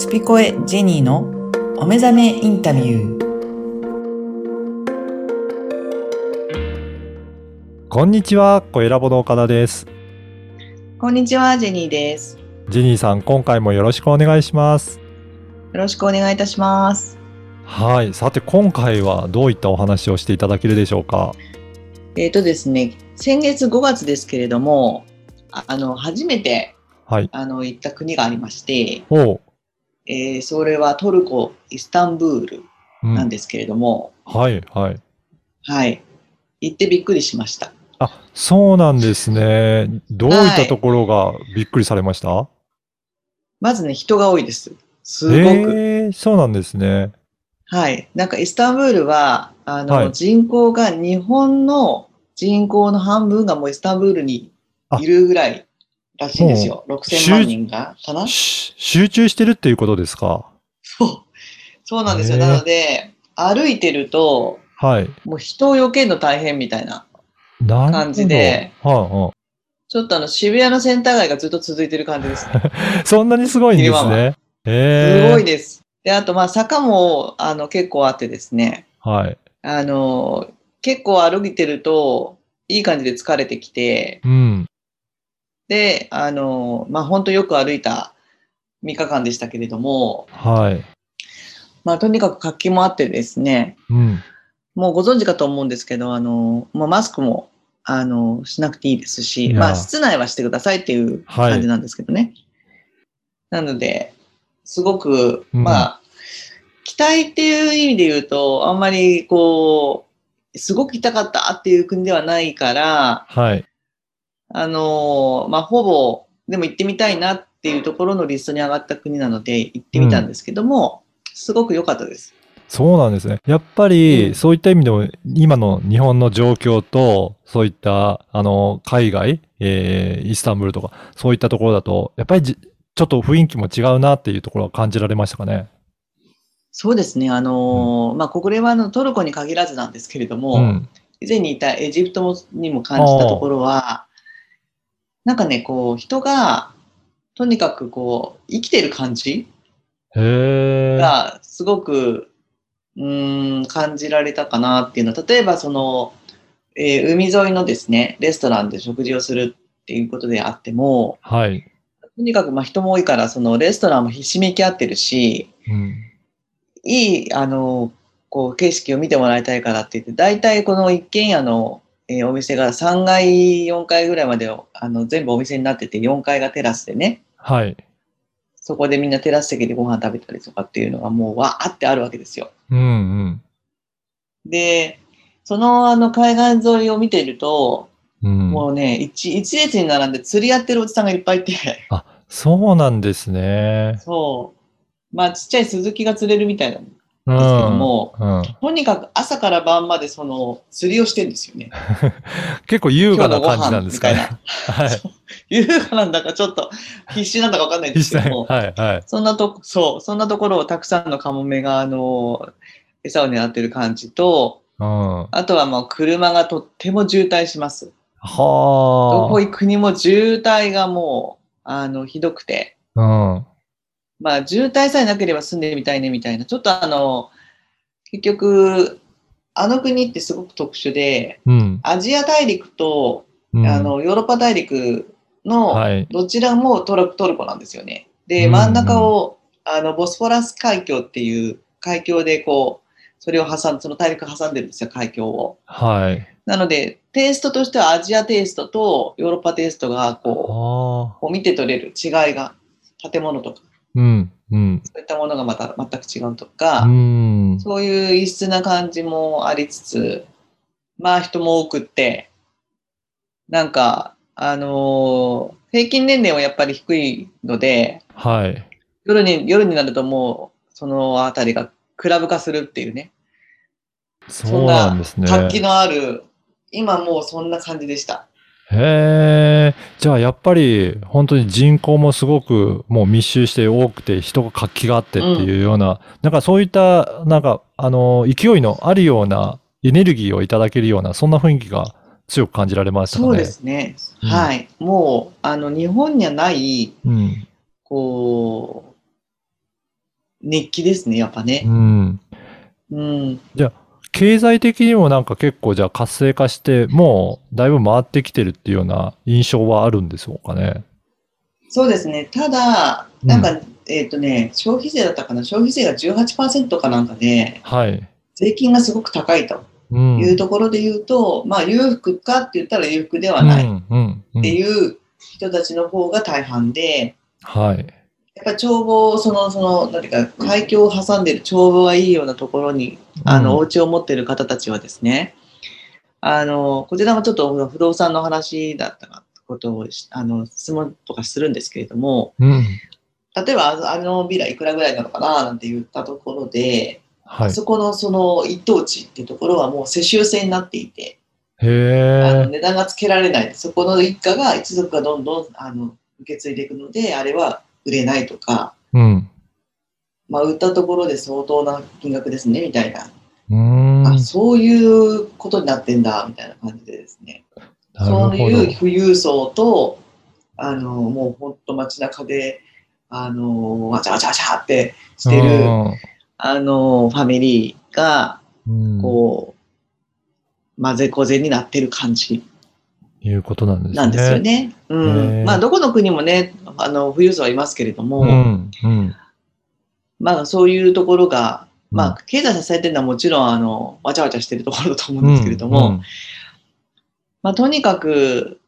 スピコエジェニーのお目覚めインタビュー。こんにちは、小ラボの岡田です。こんにちは、ジェニーです。ジェニーさん、今回もよろしくお願いします。よろしくお願いいたします。はい、さて今回はどういったお話をしていただけるでしょうか。ですね、先月5月ですけれども、初めて、はい、行った国がありまして、それはトルコ・イスタンブールなんですけれども、はいはいはい、行ってびっくりしました。あ、そうなんですね。どういったところがびっくりされました？まずね、人が多いです。すごく、そうなんですね。はい、なんかイスタンブールははい、人口が日本の人口の半分がもうイスタンブールにいるぐらいらしいんですよ。6000万人がかな？集中してるっていうことですか？そうなんですよ。なので歩いてると、はい、もう人を避けるの大変みたいな感じで、ちょっと渋谷のセンター街がずっと続いてる感じですね。そんなにすごいんですね。すごいです。で、あと坂も結構あってですね。はい。結構歩いてるといい感じで疲れてきて、うん、で本当よく歩いた3日間でしたけれども、はい、とにかく活気もあってですね、うん、もうご存知かと思うんですけど、マスクもしなくていいですし、室内はしてくださいっていう感じなんですけどね、はい、なのですごく、期待っていう意味で言うと、あんまりすごく痛かったっていう国ではないから、はい、ほぼ、でも行ってみたいなっていうところのリストに上がった国なので行ってみたんですけども、すごく良かったです。そうなんですね。やっぱり、そういった意味でも、今の日本の状況と、そういった、海外、イスタンブールとか、そういったところだと、やっぱりちょっと雰囲気も違うなっていうところは感じられましたかね。そうですね。これはトルコに限らずなんですけれども、以前にいたエジプトにも感じたところは、なんかね、人がとにかく生きてる感じがすごく感じられたかなっていうのは、例えば海沿いのですね、レストランで食事をするっていうことであっても、はい、とにかく人も多いから、レストランもひしめき合ってるし、いい景色を見てもらいたいからって言って、大体この一軒家の、お店が3階4階ぐらいまで全部お店になってて、4階がテラスでね、はい、そこでみんなテラス席でご飯食べたりとかっていうのがもうわーってあるわけですよ、で海岸沿いを見てると、もうね、一列に並んで釣りやってるおじさんがいっぱいいて。あ、そうなんですね。そう、ちっちゃいスズキが釣れるみたいなんですけども、とにかく朝から晩まで釣りをしてるんですよね。結構優雅な感じなんですかね。はい、優雅なんだかちょっと必死なんだかわかんないんですけども、そんなところをたくさんのカモメが餌を狙ってる感じと、あとは車がとっても渋滞します。どこ行くにも渋滞がもうひどくて。渋滞さえなければ住んでみたいねみたいな、ちょっと結局国ってすごく特殊で、アジア大陸と、ヨーロッパ大陸のどちらもトルコなんですよね。で、真ん中をボスフォラス海峡っていう海峡でそれをその大陸挟んでるんですよ、海峡を。はい、なのでテイストとしてはアジアテイストとヨーロッパテイストが見て取れる違いが、建物とか。そういったものがまた全く違うとか、そういう異質な感じもありつつ、人も多くって、なんか平均年齢はやっぱり低いので、はい、夜になるともうそのあたりがクラブ化するっていうね。そうなんですね。そんな活気のある、今もうそんな感じでした。へえ、じゃあやっぱり本当に人口もすごくもう密集して多くて、人が活気があってっていうような、なんかそういったなんか勢いのあるようなエネルギーをいただけるような、そんな雰囲気が強く感じられましたかね。そうですね。はい。もう日本にはない、熱気ですね、やっぱね。うん。うん。じゃあ、経済的にもなんか結構じゃあ活性化して、もうだいぶ回ってきてるっていうような印象はあるんでしょうかね。そうですね。ただ、なんか、消費税だったかな、消費税が 18% かなんかで、はい、税金がすごく高いというところで言うと、まあ、裕福かって言ったら裕福ではないっていう人たちの方が大半で、はい、やっぱり帳簿をなんていうか、海峡を挟んでる帳簿がいいようなところに、お家を持っている方たちはですね、こちらもちょっと不動産の話だったかことを質問とかするんですけれども、うん、例えばビラいくらぐらいなのかななんて言ったところで、はい、あそこのその一等地っていうところはもう世襲制になっていて、値段がつけられない、そこの一家が一族がどんどん受け継いでいくので、あれは売れないとか、うん、まあ、売ったところで相当な金額ですねみたいな、あ、そういうことになってんだみたいな感じでですね、そういう富裕層ともうほんと街中でわちゃわちゃわちゃってしてるファミリーがこう混ぜこぜになってる感じいうことなんですね。なんですよね。うん。まあどこの国もね富裕層はいますけれども、うんうん、まあそういうところが、まあ経済支えてるのはもちろんわちゃわちゃしてるところだと思うんですけれども。うんうん、まあ、とにかく、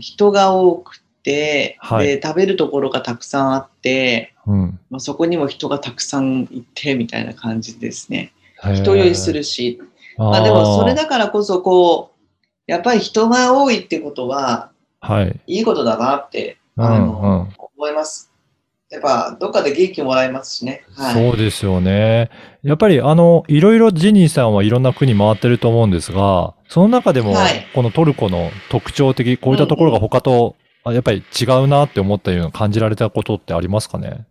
人が多くて、はい、で、食べるところがたくさんあって、うん、まあ、そこにも人がたくさんいて、みたいな感じですね。人酔いするし。まあ、でも、それだからこそ、こう、やっぱり人が多いってことは、はい、いいことだなって、うんうん、思います。やっぱ、どっかで元気もらえますしね。はい、そうですよね。やっぱり、いろいろジニーさんはいろんな国回ってると思うんですが、その中でも、このトルコの特徴的、こういったところが他と、やっぱり違うなって思ったような感じられたことってありますかね？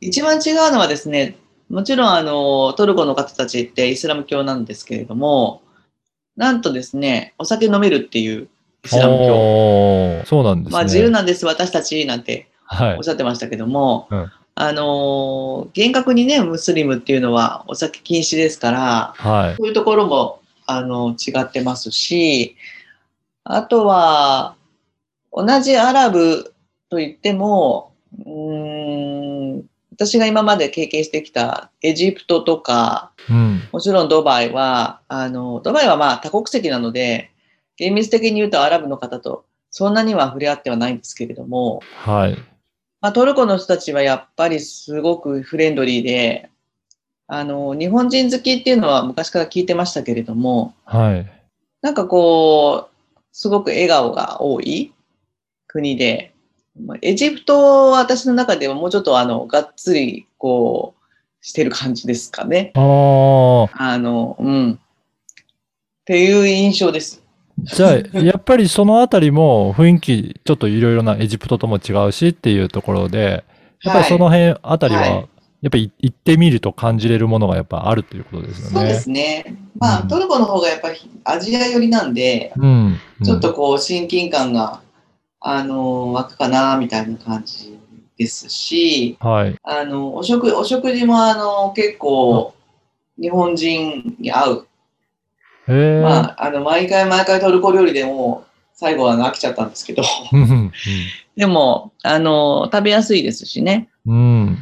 一番違うのはですね、もちろんトルコの方たちってイスラム教なんですけれども、なんとですね、お酒飲めるっていうイスラム教。そうなんですね。まあ自由なんです、私たちなんておっしゃってましたけども、はい、うん、厳格にね、ムスリムっていうのはお酒禁止ですから、はい、そういうところも違ってますし、あとは同じアラブといっても、私が今まで経験してきたエジプトとか、うん、もちろんドバイはドバイはまあ多国籍なので厳密的に言うとアラブの方とそんなには触れ合ってはないんですけれども、はい、まあ、トルコの人たちはやっぱりすごくフレンドリーで、日本人好きっていうのは昔から聞いてましたけれども、はい、なんかこう、すごく笑顔が多い国で、エジプトは私の中ではもうちょっとがっつりこう、してる感じですかね。うん。っていう印象です。じゃあ、やっぱりそのあたりも雰囲気、ちょっといろいろなエジプトとも違うしっていうところで、やっぱりその辺あたりは、はいはい、やっぱり行ってみると感じれるものがやっぱあるということですよね。そうですね。まあ、うん、トルコの方がやっぱりアジア寄りなんで、うんうん、ちょっとこう親近感が湧くかなみたいな感じですし、はい、お食事も結構日本人に合う。へえ。まあ毎回トルコ料理でも最後は飽きちゃったんですけど、でも食べやすいですしね。うん。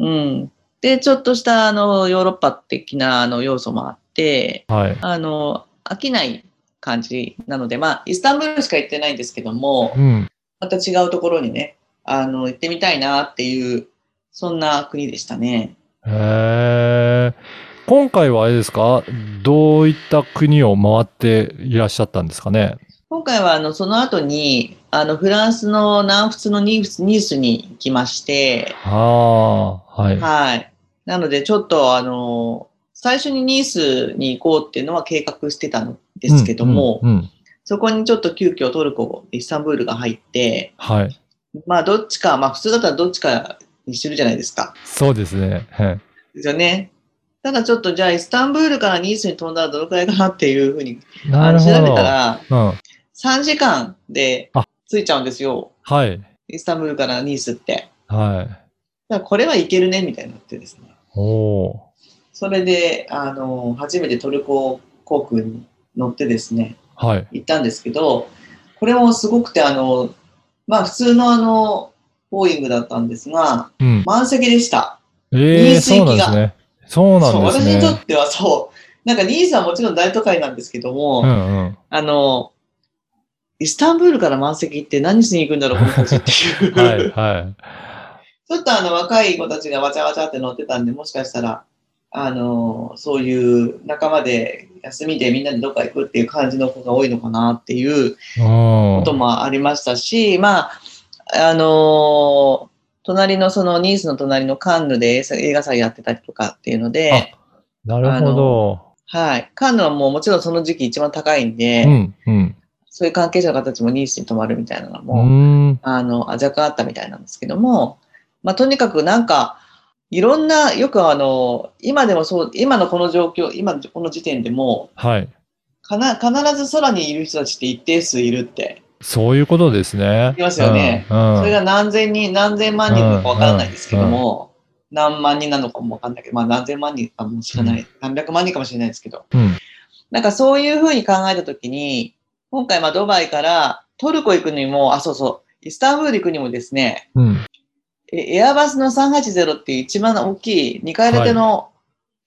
うん、でちょっとしたヨーロッパ的な要素もあって、はい、飽きない感じなので、まあ、イスタンブールしか行ってないんですけども、うん、また違うところにね行ってみたいなっていうそんな国でしたね。へえ。今回はあれですか、どういった国を回っていらっしゃったんですかね？今回はその後にフランスの南仏のニースに行きまして、はい、はい。なのでちょっと最初にニースに行こうっていうのは計画してたんですけども、うんうんうん、そこにちょっと急遽トルコ、イスタンブールが入って、はい。まあどっちか、まあ普通だったらどっちかにするじゃないですか。そうですね。はい。ですよね。ただちょっとじゃあイスタンブールからニースに飛んだらどのくらいかなっていうふうに調べたら、うん、3時間で着いちゃうんですよ。はい。イスタンブールからニースって。はい。だからこれはいけるねみたいになってですね。おー。それで初めてトルコ航空に乗ってですね、はい、行ったんですけど、これもすごくてまあ普通のボーイングだったんですが、うん、満席でした。ニース行きが。そうなんですね。私にとってはそう。なんかニースはもちろん大都会なんですけども、うんうん、イスタンブールから満席って何しに行くんだろう、この時っていう。はいはい。ちょっと若い子たちがわちゃわちゃって乗ってたんで、もしかしたら、そういう仲間で休みでみんなでどっか行くっていう感じの子が多いのかなっていうこともありましたし、まあ、隣のそのニースの隣のカンヌで映画祭やってたりとかっていうので、なるほど。はい。カンヌはもうもちろんその時期一番高いんで、うんうん、そういう関係者の方たちもニースに泊まるみたいなのも、若干あったみたいなんですけども、まあとにかくなんか、いろんな、よく今でもそう、今のこの状況、今のこの時点でも、はい、必ず空にいる人たちって一定数いるって。そういうことですね。いますよね。うんうん、それが何千人、何千万人なのかわからないですけども、うんうん、何万人なのかもわからないけど、まあ何千万人かもしれない、うん、何百万人かもしれないですけど、うん、なんかそういうふうに考えたときに、今回まあドバイからトルコ行くにも、イスタンブール行くにもですね、うん、エアバスの380っていう一番大きい2階建ての、は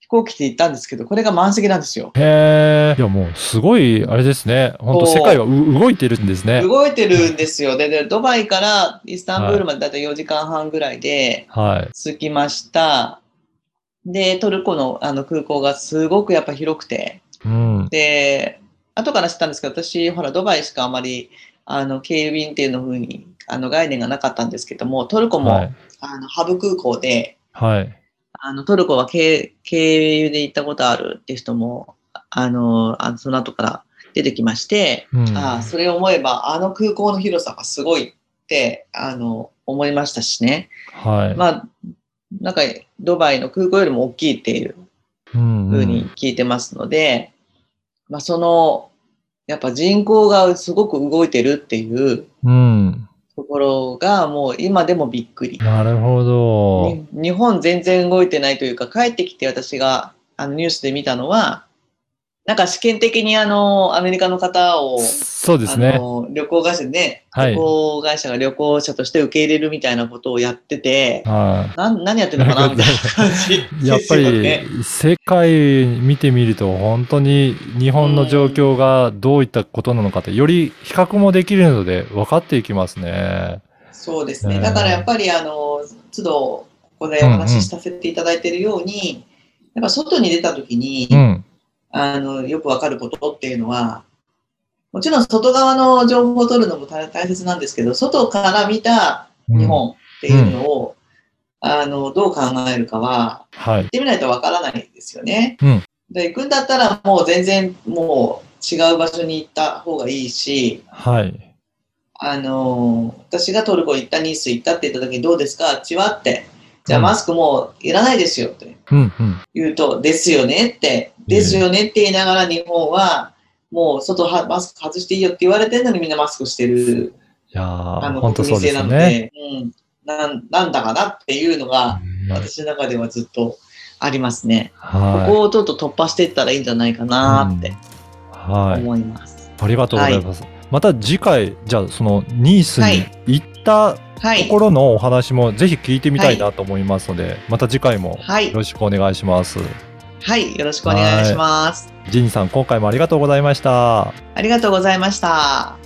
い、飛行機で行ったんですけど、これが満席なんですよ。へー。いやもうすごいあれですね。本当世界は動いてるんですね。動いてるんですよ。でドバイからイスタンブールまでだいたい4時間半ぐらいで着きました。はい、でトルコの空港がすごくやっぱ広くて、うん、で後から知ったんですけど、私ほらドバイしかあまり経由便っていうの風に概念がなかったんですけども、トルコも、はい、ハブ空港で。はい、トルコは経由で行ったことあるって人も、その後から出てきまして、うん、それを思えば、空港の広さがすごいって、思いましたしね。はい。まあ、なんか、ドバイの空港よりも大きいっていうふうに聞いてますので、うんうん、まあ、やっぱ人口がすごく動いてるっていう、うんところがもう今でもびっくり。なるほど。日本全然動いてないというか、帰ってきて私がニュースで見たのは、なんか試験的にアメリカの方を、そうですね。旅行会社でね、はい、旅行会社が旅行者として受け入れるみたいなことをやってて、何やってるのかなみたいな感じやっぱり世界見てみると本当に日本の状況がどういったことなのかって、より比較もできるので分かっていきますね。そうですね。だからやっぱり都度ここでお話しさせていただいているように、うんうん、やっぱ外に出たときに、うん、よくわかることっていうのは、もちろん外側の情報を取るのも大切なんですけど、外から見た日本っていうのを、うん、どう考えるかは、はい、行ってみないとわからないんですよね。うん、で行くんだったらもう全然もう違う場所に行った方がいいし、はい、私がトルコ行ったニース行ったって言った時に、どうですかあっちはって。じゃあマスクもういらないですよって言うと、うんうん、ですよねって、ですよねって言いながら日本はもうマスク外していいよって言われてるのにみんなマスクしてる。いや国民性なので、うん、なんだかなっていうのが私の中ではずっとありますね。ここをちょっと突破していったらいいんじゃないかなって思います。ありがとうございます。はい、また次回、じゃあそのニースに行ったところのお話もぜひ聞いてみたいなと思いますので、はい、また次回もよろしくお願いします。はい、よろしくお願いします。ジニーさん、今回もありがとうございました。ありがとうございました。